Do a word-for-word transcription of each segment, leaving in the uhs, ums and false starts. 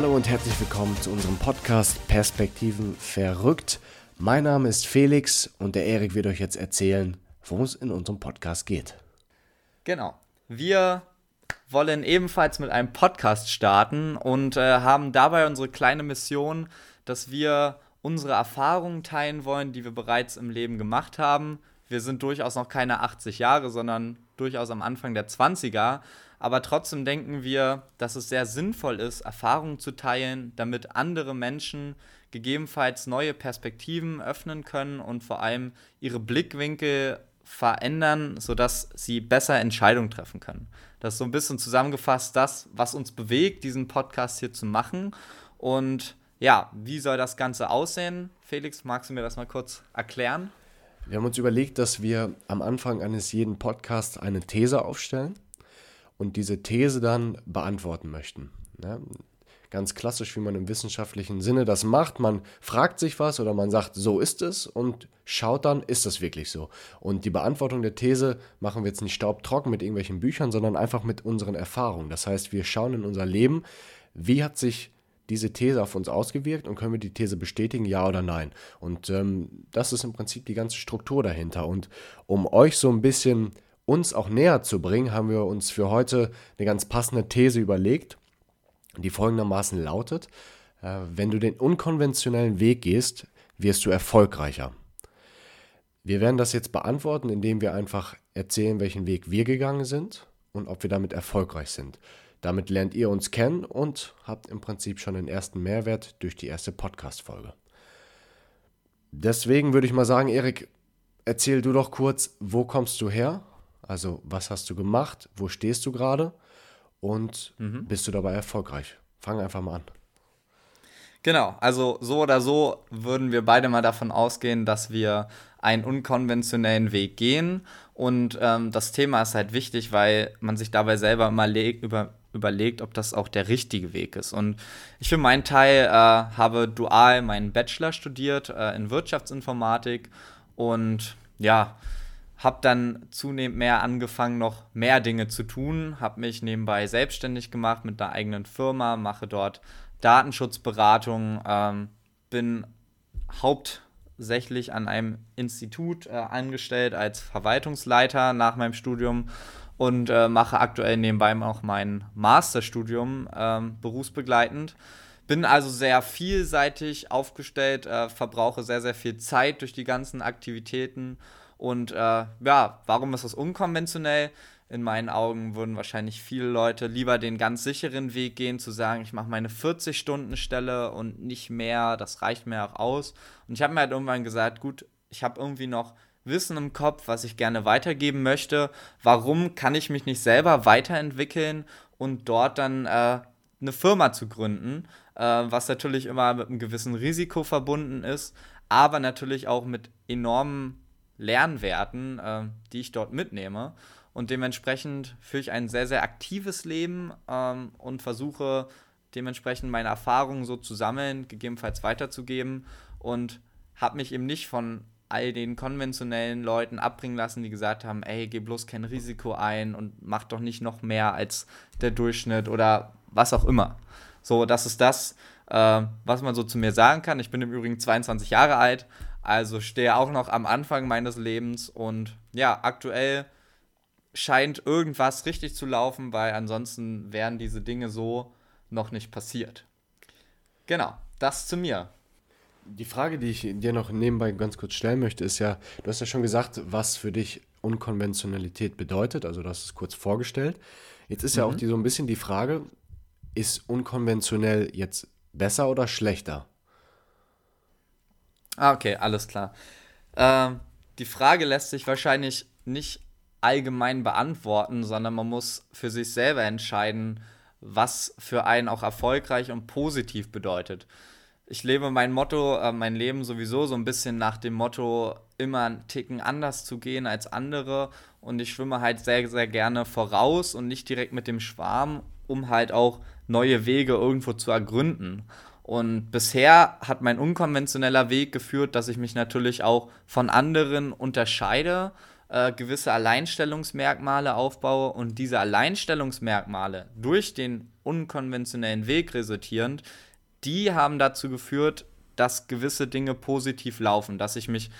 Hallo und herzlich willkommen zu unserem Podcast Perspektiven verrückt. Mein Name ist Felix und der Erik wird euch jetzt erzählen, worum es in unserem Podcast geht. Genau. Wir wollen ebenfalls mit einem Podcast starten und äh, haben dabei unsere kleine Mission, dass wir unsere Erfahrungen teilen wollen, die wir bereits im Leben gemacht haben. Wir sind durchaus noch keine achtzig Jahre, sondern durchaus am Anfang der zwanziger. Aber trotzdem denken wir, dass es sehr sinnvoll ist, Erfahrungen zu teilen, damit andere Menschen gegebenenfalls neue Perspektiven öffnen können und vor allem ihre Blickwinkel verändern, sodass sie besser Entscheidungen treffen können. Das ist so ein bisschen zusammengefasst das, was uns bewegt, diesen Podcast hier zu machen. Und ja, wie soll das Ganze aussehen? Felix, magst du mir das mal kurz erklären? Wir haben uns überlegt, dass wir am Anfang eines jeden Podcasts eine These aufstellen und diese These dann beantworten möchten. Ja, ganz klassisch, wie man im wissenschaftlichen Sinne das macht. Man fragt sich was oder man sagt, so ist es und schaut dann, ist das wirklich so? Und die Beantwortung der These machen wir jetzt nicht staubtrocken mit irgendwelchen Büchern, sondern einfach mit unseren Erfahrungen. Das heißt, wir schauen in unser Leben, wie hat sich diese These auf uns ausgewirkt und können wir die These bestätigen, ja oder nein? Und ähm, das ist im Prinzip die ganze Struktur dahinter. Und um euch so ein bisschen uns auch näher zu bringen, haben wir uns für heute eine ganz passende These überlegt, die folgendermaßen lautet: äh, Wenn du den unkonventionellen Weg gehst, wirst du erfolgreicher. Wir werden das jetzt beantworten, indem wir einfach erzählen, welchen Weg wir gegangen sind und ob wir damit erfolgreich sind. Damit lernt ihr uns kennen und habt im Prinzip schon den ersten Mehrwert durch die erste Podcast-Folge. Deswegen würde ich mal sagen, Erik, erzähl du doch kurz, wo kommst du her? Also was hast du gemacht? Wo stehst du gerade? Und mhm. bist du dabei erfolgreich? Fang einfach mal an. Genau, also so oder so würden wir beide mal davon ausgehen, dass wir einen unkonventionellen Weg gehen. Und ähm, das Thema ist halt wichtig, weil man sich dabei selber immer le- über überlegt, ob das auch der richtige Weg ist. Und ich für meinen Teil äh, habe dual meinen Bachelor studiert äh, in Wirtschaftsinformatik und ja, habe dann zunehmend mehr angefangen, noch mehr Dinge zu tun, habe mich nebenbei selbstständig gemacht mit einer eigenen Firma, mache dort Datenschutzberatung, ähm, bin hauptsächlich an einem Institut äh, angestellt als Verwaltungsleiter nach meinem Studium und äh, mache aktuell nebenbei auch mein Masterstudium äh, berufsbegleitend. Bin also sehr vielseitig aufgestellt, äh, verbrauche sehr, sehr viel Zeit durch die ganzen Aktivitäten. Und äh, ja, warum ist das unkonventionell? In meinen Augen würden wahrscheinlich viele Leute lieber den ganz sicheren Weg gehen, zu sagen, ich mache meine vierzig-Stunden-Stelle und nicht mehr, das reicht mir auch aus. Und ich habe mir halt irgendwann gesagt, gut, ich habe irgendwie noch Wissen im Kopf, was ich gerne weitergeben möchte. Warum kann ich mich nicht selber weiterentwickeln und dort dann äh, eine Firma zu gründen, äh, was natürlich immer mit einem gewissen Risiko verbunden ist, aber natürlich auch mit enormen Lernwerten, äh, die ich dort mitnehme. Und dementsprechend führe ich ein sehr, sehr aktives Leben ähm, und versuche dementsprechend meine Erfahrungen so zu sammeln, gegebenenfalls weiterzugeben und habe mich eben nicht von all den konventionellen Leuten abbringen lassen, die gesagt haben, ey, geh bloß kein Risiko ein und mach doch nicht noch mehr als der Durchschnitt oder was auch immer. So, das ist das, äh, was man so zu mir sagen kann. Ich bin im Übrigen zweiundzwanzig Jahre alt, also stehe auch noch am Anfang meines Lebens und ja, aktuell scheint irgendwas richtig zu laufen, weil ansonsten wären diese Dinge so noch nicht passiert. Genau, das zu mir. Die Frage, die ich dir noch nebenbei ganz kurz stellen möchte, ist ja, du hast ja schon gesagt, was für dich Unkonventionalität bedeutet, also du hast es kurz vorgestellt. Jetzt ist mhm. ja auch die, so ein bisschen die Frage, ist unkonventionell jetzt besser oder schlechter? Ah, okay, alles klar. Ähm, die Frage lässt sich wahrscheinlich nicht allgemein beantworten, sondern man muss für sich selber entscheiden, was für einen auch erfolgreich und positiv bedeutet. Ich lebe mein Motto, äh, mein Leben sowieso so ein bisschen nach dem Motto, immer einen Ticken anders zu gehen als andere und ich schwimme halt sehr, sehr gerne voraus und nicht direkt mit dem Schwarm, um halt auch neue Wege irgendwo zu ergründen. Und bisher hat mein unkonventioneller Weg geführt, dass ich mich natürlich auch von anderen unterscheide, Äh, gewisse Alleinstellungsmerkmale aufbaue und diese Alleinstellungsmerkmale durch den unkonventionellen Weg resultierend, die haben dazu geführt, dass gewisse Dinge positiv laufen, dass ich mich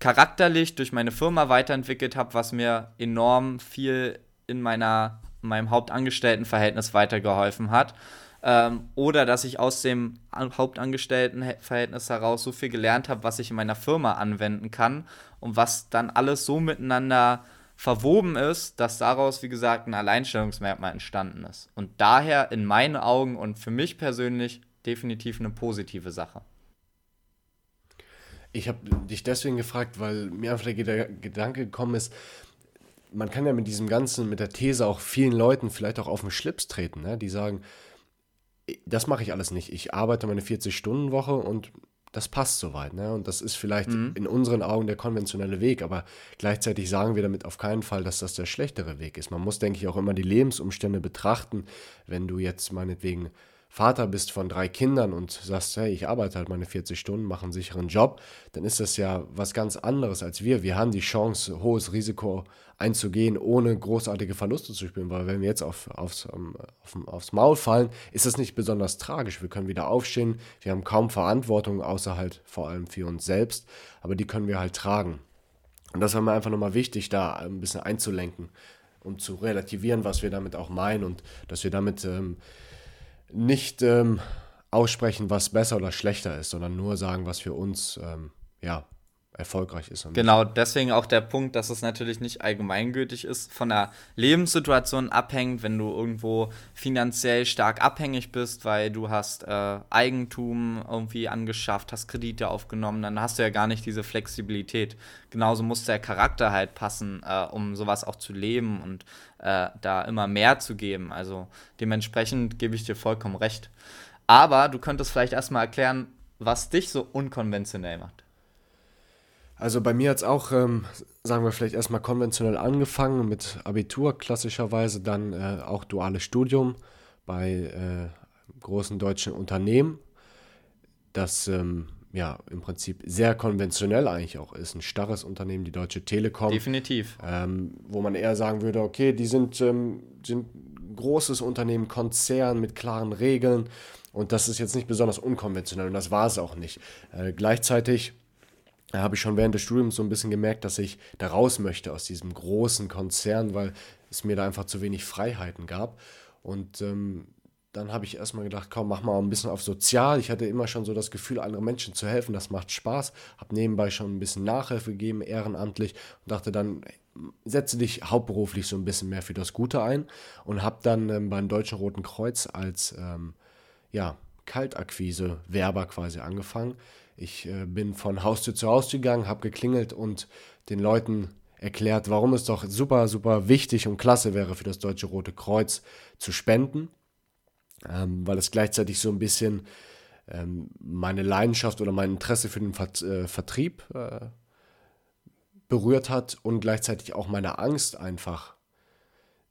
charakterlich durch meine Firma weiterentwickelt habe, was mir enorm viel in meiner, meinem Hauptangestelltenverhältnis weitergeholfen hat. Ähm, oder dass ich aus dem Hauptangestelltenverhältnis heraus so viel gelernt habe, was ich in meiner Firma anwenden kann und was dann alles so miteinander verwoben ist, dass daraus, wie gesagt, ein Alleinstellungsmerkmal entstanden ist. Und daher in meinen Augen und für mich persönlich definitiv eine positive Sache. Ich habe dich deswegen gefragt, weil mir einfach der Gedanke gekommen ist, man kann ja mit diesem Ganzen, mit der These auch vielen Leuten vielleicht auch auf den Schlips treten, ne? Die sagen, das mache ich alles nicht, ich arbeite meine vierzig-Stunden-Woche und das passt soweit, ne? Und das ist vielleicht mhm. in unseren Augen der konventionelle Weg, aber gleichzeitig sagen wir damit auf keinen Fall, dass das der schlechtere Weg ist. Man muss, denke ich, auch immer die Lebensumstände betrachten, wenn du jetzt meinetwegen Vater bist von drei Kindern und sagst, hey, ich arbeite halt meine vierzig Stunden, mache einen sicheren Job, dann ist das ja was ganz anderes als wir. Wir haben die Chance, hohes Risiko einzugehen, ohne großartige Verluste zu spüren, weil wenn wir jetzt auf, aufs, auf, aufs Maul fallen, ist das nicht besonders tragisch. Wir können wieder aufstehen, wir haben kaum Verantwortung, außer halt vor allem für uns selbst, aber die können wir halt tragen. Und das war mir einfach nochmal wichtig, da ein bisschen einzulenken, um zu relativieren, was wir damit auch meinen und dass wir damit Ähm, nicht ähm, aussprechen, was besser oder schlechter ist, sondern nur sagen, was für uns ähm, ja, erfolgreich ist. Und genau, deswegen auch der Punkt, dass es natürlich nicht allgemeingültig ist, von der Lebenssituation abhängt, wenn du irgendwo finanziell stark abhängig bist, weil du hast äh, Eigentum irgendwie angeschafft, hast Kredite aufgenommen, dann hast du ja gar nicht diese Flexibilität. Genauso muss der Charakter halt passen, äh, um sowas auch zu leben und da immer mehr zu geben. Also dementsprechend gebe ich dir vollkommen recht. Aber du könntest vielleicht erstmal erklären, was dich so unkonventionell macht. Also bei mir hat es auch, ähm, sagen wir vielleicht erstmal konventionell angefangen mit Abitur klassischerweise, dann äh, auch duales Studium bei äh, großen deutschen Unternehmen, das ähm, ja im Prinzip sehr konventionell eigentlich auch ist. Ein starres Unternehmen, die Deutsche Telekom. Definitiv. Ähm, wo man eher sagen würde, okay, die sind ähm, sind großes Unternehmen, Konzern mit klaren Regeln und das ist jetzt nicht besonders unkonventionell und das war es auch nicht. Äh, gleichzeitig äh, habe ich schon während des Studiums so ein bisschen gemerkt, dass ich da raus möchte aus diesem großen Konzern, weil es mir da einfach zu wenig Freiheiten gab und ähm, dann habe ich erstmal gedacht, komm, mach mal ein bisschen auf sozial. Ich hatte immer schon so das Gefühl, anderen Menschen zu helfen, das macht Spaß. Habe nebenbei schon ein bisschen Nachhilfe gegeben, ehrenamtlich. Und dachte dann, setze dich hauptberuflich so ein bisschen mehr für das Gute ein. Und habe dann ähm, beim Deutschen Roten Kreuz als ähm, ja, Kaltakquise-Werber quasi angefangen. Ich äh, bin von Haustür zu Haustür gegangen, habe geklingelt und den Leuten erklärt, warum es doch super, super wichtig und klasse wäre, für das Deutsche Rote Kreuz zu spenden. Ähm, weil es gleichzeitig so ein bisschen ähm, meine Leidenschaft oder mein Interesse für den Vert, äh, Vertrieb äh, berührt hat und gleichzeitig auch meine Angst einfach,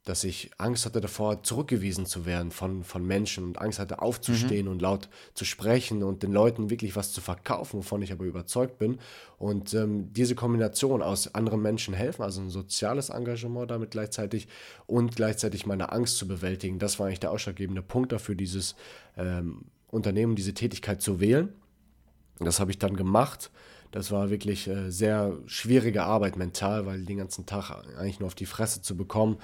dass ich Angst hatte davor, zurückgewiesen zu werden von, von Menschen und Angst hatte, aufzustehen mhm. und laut zu sprechen und den Leuten wirklich was zu verkaufen, wovon ich aber überzeugt bin. Und ähm, diese Kombination aus anderen Menschen helfen, also ein soziales Engagement damit gleichzeitig und gleichzeitig meine Angst zu bewältigen, das war eigentlich der ausschlaggebende Punkt dafür, dieses ähm, Unternehmen, diese Tätigkeit zu wählen. Das habe ich dann gemacht. Das war wirklich äh, sehr schwierige Arbeit mental, weil den ganzen Tag eigentlich nur auf die Fresse zu bekommen,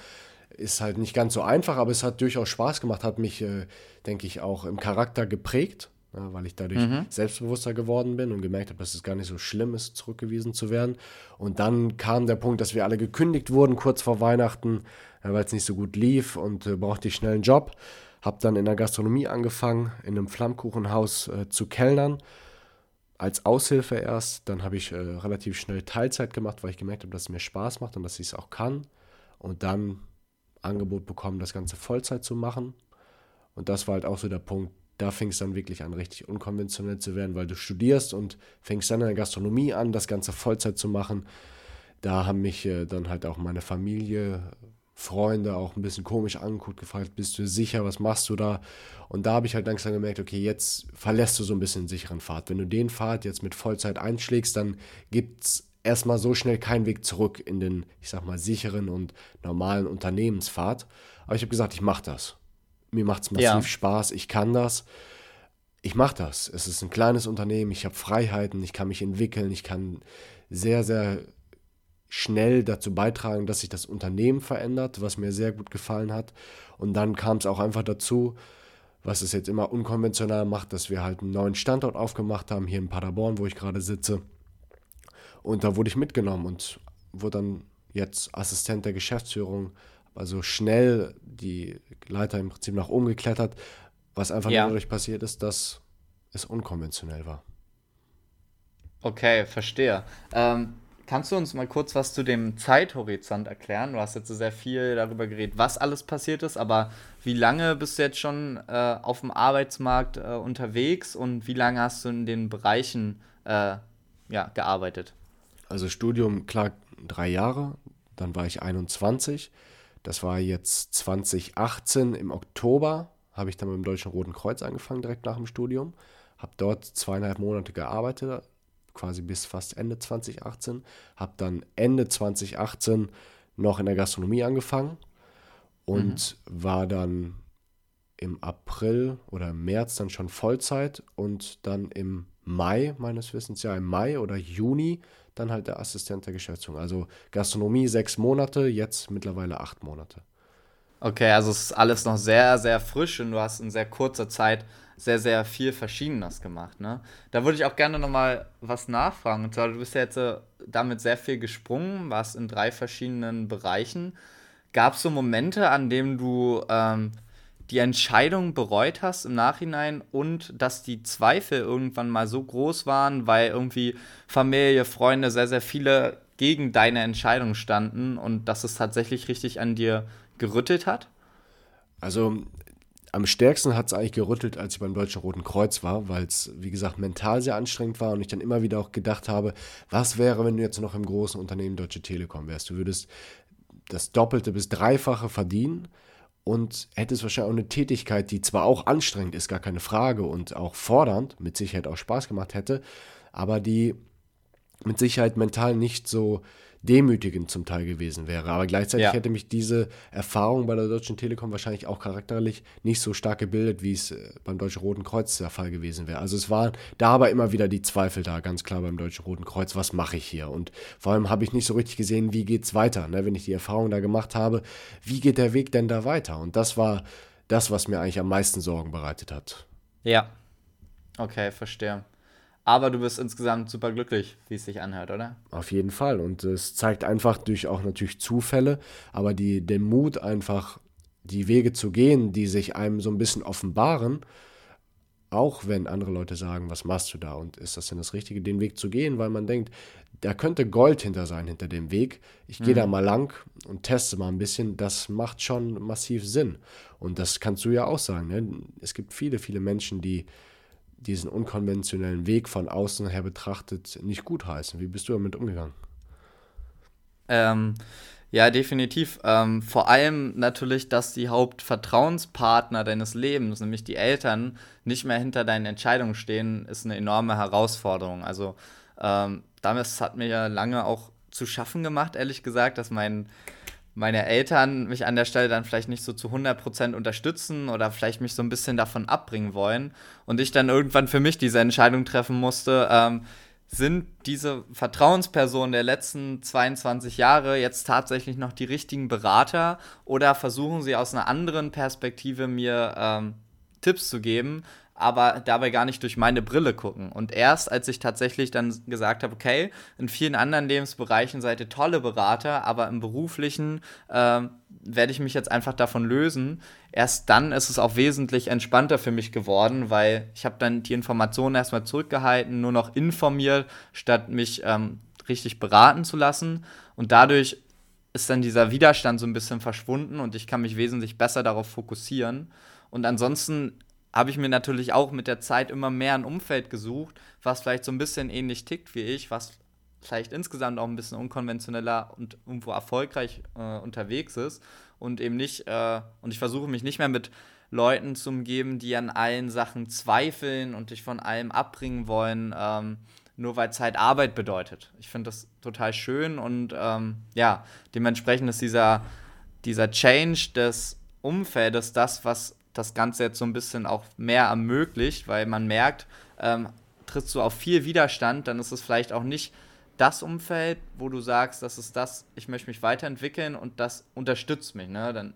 ist halt nicht ganz so einfach, aber es hat durchaus Spaß gemacht, hat mich, äh, denke ich, auch im Charakter geprägt, ja, weil ich dadurch mhm. selbstbewusster geworden bin und gemerkt habe, dass es gar nicht so schlimm ist, zurückgewiesen zu werden. Und dann kam der Punkt, dass wir alle gekündigt wurden, kurz vor Weihnachten, äh, weil es nicht so gut lief und äh, brauchte ich schnell einen Job. Habe dann in der Gastronomie angefangen, in einem Flammkuchenhaus äh, zu kellnern, als Aushilfe erst. Dann habe ich äh, relativ schnell Teilzeit gemacht, weil ich gemerkt habe, dass es mir Spaß macht und dass ich es auch kann. Und dann Angebot bekommen, das Ganze Vollzeit zu machen. Und das war halt auch so der Punkt, da fing es dann wirklich an, richtig unkonventionell zu werden, weil du studierst und fängst dann in der Gastronomie an, das Ganze Vollzeit zu machen. Da haben mich äh, dann halt auch meine Familie, Freunde auch ein bisschen komisch angeguckt, gefragt, bist du sicher, was machst du da? Und da habe ich halt langsam gemerkt, okay, jetzt verlässt du so ein bisschen den sicheren Pfad. Wenn du den Pfad jetzt mit Vollzeit einschlägst, dann gibt es erstmal so schnell keinen Weg zurück in den, ich sag mal, sicheren und normalen Unternehmenspfad. Aber ich habe gesagt, ich mache das. mir macht es massiv ja. Spaß, ich kann das. Ich mache das. Es ist ein kleines Unternehmen, ich habe Freiheiten, ich kann mich entwickeln, ich kann sehr, sehr schnell dazu beitragen, dass sich das Unternehmen verändert, was mir sehr gut gefallen hat. Und dann kam es auch einfach dazu, was es jetzt immer unkonventional macht, dass wir halt einen neuen Standort aufgemacht haben, hier in Paderborn, wo ich gerade sitze. Und da wurde ich mitgenommen und wurde dann jetzt Assistent der Geschäftsführung, also schnell die Leiter im Prinzip nach oben geklettert, was einfach ja. dadurch passiert ist, dass es unkonventionell war. Okay, verstehe. Ähm, kannst du uns mal kurz was zu dem Zeithorizont erklären? Du hast jetzt so sehr viel darüber geredet, was alles passiert ist, aber wie lange bist du jetzt schon äh, auf dem Arbeitsmarkt äh, unterwegs und wie lange hast du in den Bereichen äh, ja, gearbeitet? Also Studium, klar, drei Jahre, dann war ich einundzwanzig, das war jetzt zwanzig achtzehn im Oktober, habe ich dann mit dem Deutschen Roten Kreuz angefangen, direkt nach dem Studium, habe dort zweieinhalb Monate gearbeitet, quasi bis fast Ende zwanzig achtzehn, habe dann Ende zwanzig achtzehn noch in der Gastronomie angefangen und mhm. war dann im April oder im März dann schon Vollzeit und dann im Mai, meines Wissens, ja im Mai oder Juni, dann halt der Assistent der Geschäftsführung. Also Gastronomie sechs Monate, jetzt mittlerweile acht Monate. Okay, also es ist alles noch sehr, sehr frisch und du hast in sehr kurzer Zeit sehr, sehr viel Verschiedenes gemacht, ne? Da würde ich auch gerne nochmal was nachfragen. Und zwar, du bist ja jetzt damit sehr viel gesprungen, warst in drei verschiedenen Bereichen. Gab es so Momente, an denen du ähm, die Entscheidung bereut hast im Nachhinein und dass die Zweifel irgendwann mal so groß waren, weil irgendwie Familie, Freunde, sehr, sehr viele gegen deine Entscheidung standen und dass es tatsächlich richtig an dir gerüttelt hat? Also am stärksten hat es eigentlich gerüttelt, als ich beim Deutschen Roten Kreuz war, weil es, wie gesagt, mental sehr anstrengend war und ich dann immer wieder auch gedacht habe, was wäre, wenn du jetzt noch im großen Unternehmen Deutsche Telekom wärst? Du würdest das Doppelte bis Dreifache verdienen und hättest wahrscheinlich auch eine Tätigkeit, die zwar auch anstrengend ist, gar keine Frage, und auch fordernd, mit Sicherheit auch Spaß gemacht hätte, aber die mit Sicherheit mental nicht so demütigend zum Teil gewesen wäre. Aber gleichzeitig ja. hätte mich diese Erfahrung bei der Deutschen Telekom wahrscheinlich auch charakterlich nicht so stark gebildet, wie es beim Deutschen Roten Kreuz der Fall gewesen wäre. Also es waren da aber immer wieder die Zweifel da, ganz klar beim Deutschen Roten Kreuz, was mache ich hier? Und vor allem habe ich nicht so richtig gesehen, wie geht es weiter, ne? Wenn ich die Erfahrung da gemacht habe, wie geht der Weg denn da weiter? Und das war das, was mir eigentlich am meisten Sorgen bereitet hat. Ja, okay, verstehe. Aber du bist insgesamt super glücklich, wie es sich anhört, oder? Auf jeden Fall. Und es zeigt einfach durch auch natürlich Zufälle, aber die, den Mut einfach, die Wege zu gehen, die sich einem so ein bisschen offenbaren, auch wenn andere Leute sagen, was machst du da und ist das denn das Richtige, den Weg zu gehen, weil man denkt, da könnte Gold hinter sein, hinter dem Weg. Ich gehe mhm. da mal lang und teste mal ein bisschen. Das macht schon massiv Sinn. Und das kannst du ja auch sagen, ne? Es gibt viele, viele Menschen, die diesen unkonventionellen Weg von außen her betrachtet nicht gutheißen. Wie bist du damit umgegangen? Ähm, ja, definitiv. Ähm, vor allem natürlich, dass die Hauptvertrauenspartner deines Lebens, nämlich die Eltern, nicht mehr hinter deinen Entscheidungen stehen, ist eine enorme Herausforderung. Also ähm, damals hat mir ja lange auch zu schaffen gemacht, ehrlich gesagt, dass mein meine Eltern mich an der Stelle dann vielleicht nicht so zu hundert Prozent unterstützen oder vielleicht mich so ein bisschen davon abbringen wollen und ich dann irgendwann für mich diese Entscheidung treffen musste, ähm, sind diese Vertrauenspersonen der letzten zweiundzwanzig Jahre jetzt tatsächlich noch die richtigen Berater oder versuchen sie aus einer anderen Perspektive mir ähm, Tipps zu geben, aber dabei gar nicht durch meine Brille gucken. Und erst als ich tatsächlich dann gesagt habe, okay, in vielen anderen Lebensbereichen seid ihr tolle Berater, aber im Beruflichen äh, werde ich mich jetzt einfach davon lösen, erst dann ist es auch wesentlich entspannter für mich geworden, weil ich habe dann die Informationen erstmal zurückgehalten, nur noch informiert, statt mich ähm, richtig beraten zu lassen. Und dadurch ist dann dieser Widerstand so ein bisschen verschwunden und ich kann mich wesentlich besser darauf fokussieren. Und ansonsten habe ich mir natürlich auch mit der Zeit immer mehr ein Umfeld gesucht, was vielleicht so ein bisschen ähnlich tickt wie ich, was vielleicht insgesamt auch ein bisschen unkonventioneller und irgendwo erfolgreich äh, unterwegs ist und eben nicht, äh, und ich versuche mich nicht mehr mit Leuten zu umgeben, die an allen Sachen zweifeln und dich von allem abbringen wollen, ähm, nur weil Zeit Arbeit bedeutet. Ich finde das total schön und ähm, ja, dementsprechend ist dieser, dieser Change des Umfeldes das, was das Ganze jetzt so ein bisschen auch mehr ermöglicht, weil man merkt, ähm, trittst du auf viel Widerstand, dann ist es vielleicht auch nicht das Umfeld, wo du sagst, das ist das, ich möchte mich weiterentwickeln und das unterstützt mich, ne? Dann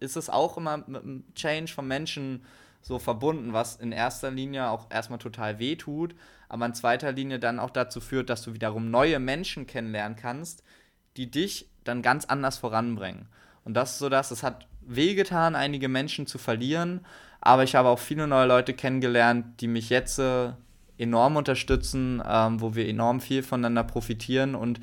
ist es auch immer mit einem Change von Menschen so verbunden, was in erster Linie auch erstmal total weh tut, aber in zweiter Linie dann auch dazu führt, dass du wiederum neue Menschen kennenlernen kannst, die dich dann ganz anders voranbringen. Und das ist so das, es hat wehgetan, einige Menschen zu verlieren, aber ich habe auch viele neue Leute kennengelernt, die mich jetzt äh, enorm unterstützen, ähm, wo wir enorm viel voneinander profitieren und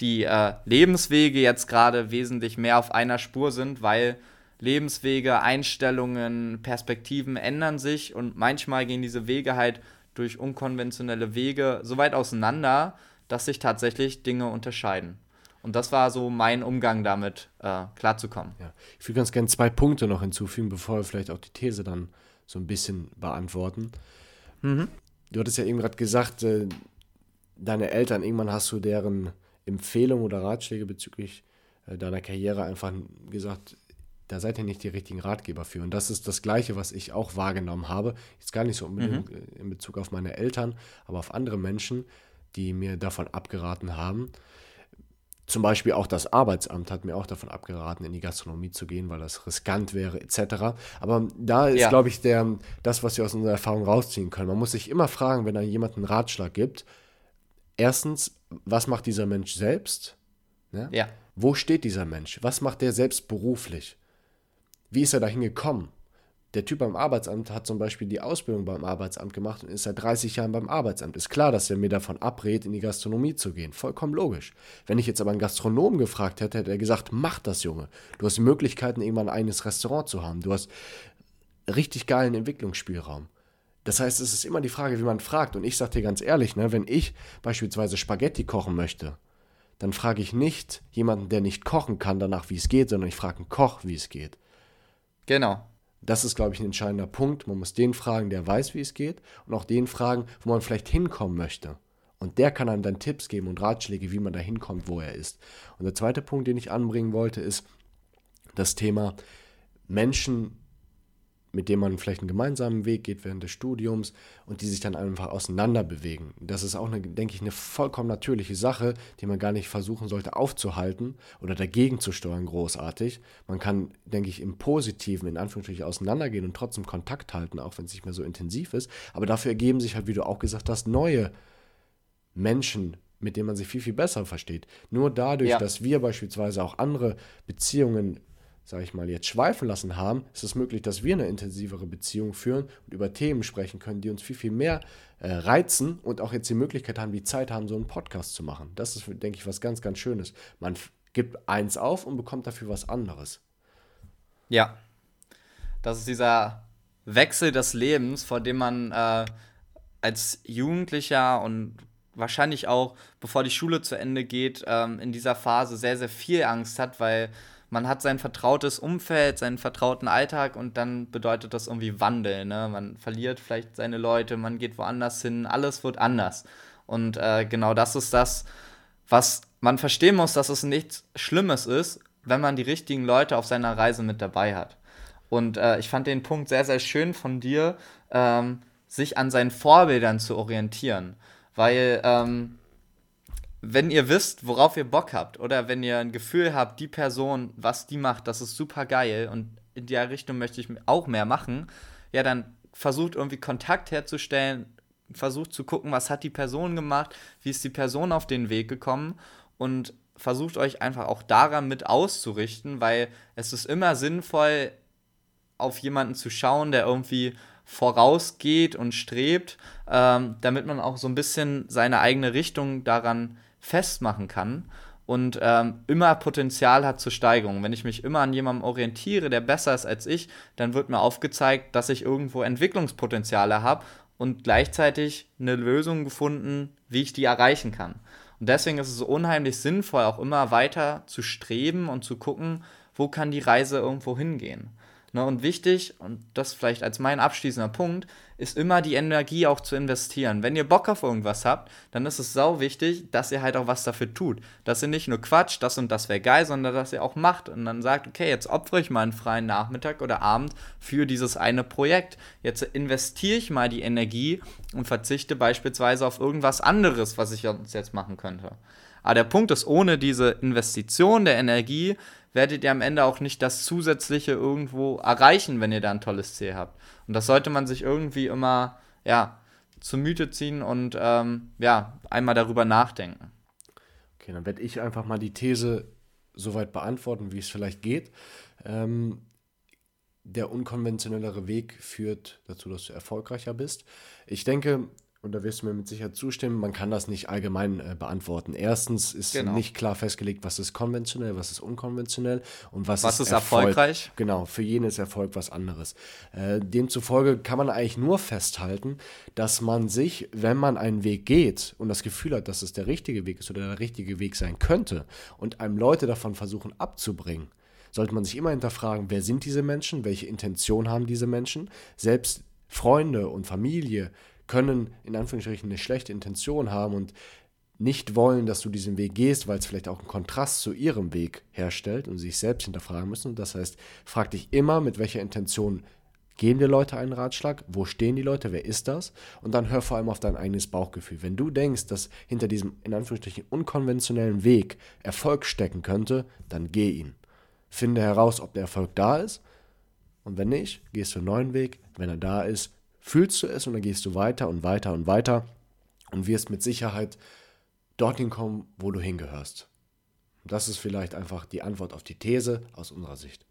die äh, Lebenswege jetzt gerade wesentlich mehr auf einer Spur sind, weil Lebenswege, Einstellungen, Perspektiven ändern sich und manchmal gehen diese Wege halt durch unkonventionelle Wege so weit auseinander, dass sich tatsächlich Dinge unterscheiden. Und das war so mein Umgang damit, äh, klarzukommen. Ja. Ich würde ganz gerne zwei Punkte noch hinzufügen, bevor wir vielleicht auch die These dann so ein bisschen beantworten. Mhm. Du hattest ja eben gerade gesagt, äh, deine Eltern, irgendwann hast du deren Empfehlungen oder Ratschläge bezüglich äh, deiner Karriere einfach gesagt, da seid ihr nicht die richtigen Ratgeber für. Und das ist das Gleiche, was ich auch wahrgenommen habe. Jetzt gar nicht so unbedingt mhm. in Bezug auf meine Eltern, aber auf andere Menschen, die mir davon abgeraten haben. Zum Beispiel auch das Arbeitsamt hat mir auch davon abgeraten, in die Gastronomie zu gehen, weil das riskant wäre, et cetera. Aber da ist, ja. glaube ich, der, das, was wir aus unserer Erfahrung rausziehen können. Man muss sich immer fragen, wenn da jemand einen Ratschlag gibt, erstens, was macht dieser Mensch selbst? Ne? Ja. Wo steht dieser Mensch? Was macht der selbst beruflich? Wie ist er dahin gekommen? Der Typ beim Arbeitsamt hat zum Beispiel die Ausbildung beim Arbeitsamt gemacht und ist seit dreißig Jahren beim Arbeitsamt. Ist klar, dass er mir davon abrät, in die Gastronomie zu gehen. Vollkommen logisch. Wenn ich jetzt aber einen Gastronomen gefragt hätte, hätte er gesagt, mach das, Junge. Du hast die Möglichkeiten, irgendwann ein eigenes Restaurant zu haben. Du hast richtig geilen Entwicklungsspielraum. Das heißt, es ist immer die Frage, wie man fragt. Und ich sage dir ganz ehrlich, ne, wenn ich beispielsweise Spaghetti kochen möchte, dann frage ich nicht jemanden, der nicht kochen kann, danach, wie es geht, sondern ich frage einen Koch, wie es geht. Genau. Das ist, glaube ich, ein entscheidender Punkt. Man muss den fragen, der weiß, wie es geht, und auch den fragen, wo man vielleicht hinkommen möchte. Und der kann einem dann Tipps geben und Ratschläge, wie man da hinkommt, wo er ist. Und der zweite Punkt, den ich anbringen wollte, ist das Thema Menschen, mit denen man vielleicht einen gemeinsamen Weg geht während des Studiums und die sich dann einfach auseinander bewegen. Das ist auch, eine, denke ich, eine vollkommen natürliche Sache, die man gar nicht versuchen sollte aufzuhalten oder dagegen zu steuern großartig. Man kann, denke ich, im Positiven, in Anführungsstrichen, auseinandergehen und trotzdem Kontakt halten, auch wenn es nicht mehr so intensiv ist. Aber dafür ergeben sich halt, wie du auch gesagt hast, neue Menschen, mit denen man sich viel, viel besser versteht. Nur dadurch, ja. dass wir beispielsweise auch andere Beziehungen, sage ich mal, jetzt schweifen lassen haben, ist es möglich, dass wir eine intensivere Beziehung führen und über Themen sprechen können, die uns viel, viel mehr äh, reizen und auch jetzt die Möglichkeit haben, die Zeit haben, so einen Podcast zu machen. Das ist, denke ich, was ganz, ganz Schönes. Man f- gibt eins auf und bekommt dafür was anderes. Ja, das ist dieser Wechsel des Lebens, vor dem man äh, als Jugendlicher und wahrscheinlich auch, bevor die Schule zu Ende geht, ähm, in dieser Phase sehr, sehr viel Angst hat, weil man hat sein vertrautes Umfeld, seinen vertrauten Alltag und dann bedeutet das irgendwie Wandel, ne? Man verliert vielleicht seine Leute, man geht woanders hin, alles wird anders. Und äh, genau das ist das, was man verstehen muss, dass es nichts Schlimmes ist, wenn man die richtigen Leute auf seiner Reise mit dabei hat. Und äh, ich fand den Punkt sehr, sehr schön von dir, ähm, sich an seinen Vorbildern zu orientieren, weil ähm, wenn ihr wisst, worauf ihr Bock habt oder wenn ihr ein Gefühl habt, die Person, was die macht, das ist super geil und in der Richtung möchte ich auch mehr machen, ja, dann versucht irgendwie Kontakt herzustellen, versucht zu gucken, was hat die Person gemacht, wie ist die Person auf den Weg gekommen und versucht euch einfach auch daran mit auszurichten, weil es ist immer sinnvoll, auf jemanden zu schauen, der irgendwie vorausgeht und strebt, ähm, damit man auch so ein bisschen seine eigene Richtung daran festmachen kann und ähm, immer Potenzial hat zur Steigerung. Wenn ich mich immer an jemandem orientiere, der besser ist als ich, dann wird mir aufgezeigt, dass ich irgendwo Entwicklungspotenziale habe und gleichzeitig eine Lösung gefunden, wie ich die erreichen kann. Und deswegen ist es so unheimlich sinnvoll, auch immer weiter zu streben und zu gucken, wo kann die Reise irgendwo hingehen. Ne, und wichtig, und das vielleicht als mein abschließender Punkt, ist immer die Energie auch zu investieren. Wenn ihr Bock auf irgendwas habt, dann ist es sau wichtig, dass ihr halt auch was dafür tut. Dass ihr nicht nur quatscht, das und das wäre geil, sondern dass ihr auch macht und dann sagt, okay, jetzt opfere ich mal einen freien Nachmittag oder Abend für dieses eine Projekt. Jetzt investiere ich mal die Energie und verzichte beispielsweise auf irgendwas anderes, was ich jetzt machen könnte. Aber der Punkt ist, ohne diese Investition der Energie werdet ihr am Ende auch nicht das Zusätzliche irgendwo erreichen, wenn ihr da ein tolles Ziel habt. Und das sollte man sich irgendwie immer, ja, zu Müte ziehen und, ähm, ja, einmal darüber nachdenken. Okay, dann werde ich einfach mal die These soweit beantworten, wie es vielleicht geht. Ähm, der unkonventionellere Weg führt dazu, dass du erfolgreicher bist. Ich denke... Und da wirst du mir mit Sicherheit zustimmen, man kann das nicht allgemein äh, beantworten. Erstens ist genau. nicht klar festgelegt, was ist konventionell, was ist unkonventionell und was, was ist, ist Erfolg. erfolgreich. Genau, für jeden ist Erfolg was anderes. Äh, demzufolge kann man eigentlich nur festhalten, dass man sich, wenn man einen Weg geht und das Gefühl hat, dass es der richtige Weg ist oder der richtige Weg sein könnte und einem Leute davon versuchen abzubringen, sollte man sich immer hinterfragen, wer sind diese Menschen, welche Intention haben diese Menschen, selbst Freunde und Familie können in Anführungsstrichen eine schlechte Intention haben und nicht wollen, dass du diesen Weg gehst, weil es vielleicht auch einen Kontrast zu ihrem Weg herstellt und sie sich selbst hinterfragen müssen. Und das heißt, frag dich immer, mit welcher Intention geben dir Leute einen Ratschlag, wo stehen die Leute, wer ist das? Und dann hör vor allem auf dein eigenes Bauchgefühl. Wenn du denkst, dass hinter diesem in Anführungsstrichen unkonventionellen Weg Erfolg stecken könnte, dann geh ihn. Finde heraus, ob der Erfolg da ist und wenn nicht, gehst du einen neuen Weg. Wenn er da ist, fühlst du es und dann gehst du weiter und weiter und weiter und wirst mit Sicherheit dorthin kommen, wo du hingehörst. Das ist vielleicht einfach die Antwort auf die These aus unserer Sicht.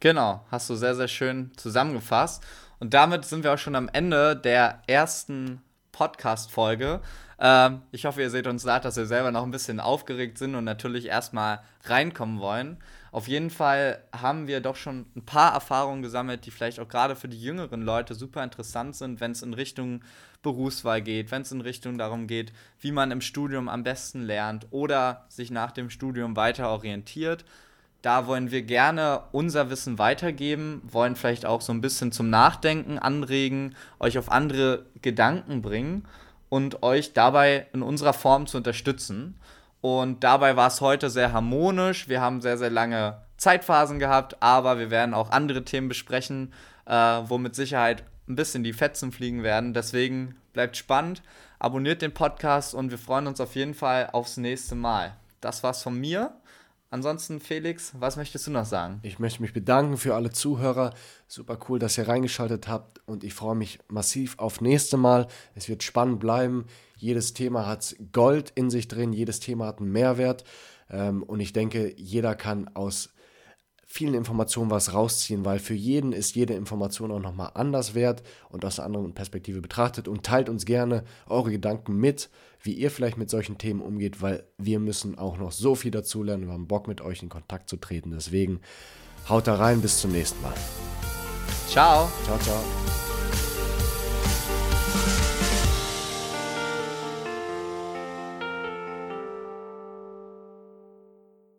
Genau, hast du sehr, sehr schön zusammengefasst. Und damit sind wir auch schon am Ende der ersten Podcast-Folge. Ähm, ich hoffe, ihr seht uns nach, dass wir selber noch ein bisschen aufgeregt sind und natürlich erstmal reinkommen wollen. Auf jeden Fall haben wir doch schon ein paar Erfahrungen gesammelt, die vielleicht auch gerade für die jüngeren Leute super interessant sind, wenn es in Richtung Berufswahl geht, wenn es in Richtung darum geht, wie man im Studium am besten lernt oder sich nach dem Studium weiter orientiert. Da wollen wir gerne unser Wissen weitergeben, wollen vielleicht auch so ein bisschen zum Nachdenken anregen, euch auf andere Gedanken bringen und euch dabei in unserer Form zu unterstützen. Und dabei war es heute sehr harmonisch. Wir haben sehr, sehr lange Zeitphasen gehabt, aber wir werden auch andere Themen besprechen, äh, wo mit Sicherheit ein bisschen die Fetzen fliegen werden. Deswegen bleibt spannend, abonniert den Podcast und wir freuen uns auf jeden Fall aufs nächste Mal. Das war's von mir. Ansonsten, Felix, was möchtest du noch sagen? Ich möchte mich bedanken für alle Zuhörer. Super cool, dass ihr reingeschaltet habt und ich freue mich massiv auf nächste Mal. Es wird spannend bleiben. Jedes Thema hat Gold in sich drin, jedes Thema hat einen Mehrwert und ich denke, jeder kann aus vielen Informationen was rausziehen, weil für jeden ist jede Information auch nochmal anders wert und aus einer anderen Perspektive betrachtet und teilt uns gerne eure Gedanken mit, wie ihr vielleicht mit solchen Themen umgeht, weil wir müssen auch noch so viel dazulernen. Wir haben Bock, mit euch in Kontakt zu treten. Deswegen haut da rein, bis zum nächsten Mal. Ciao. Ciao, ciao.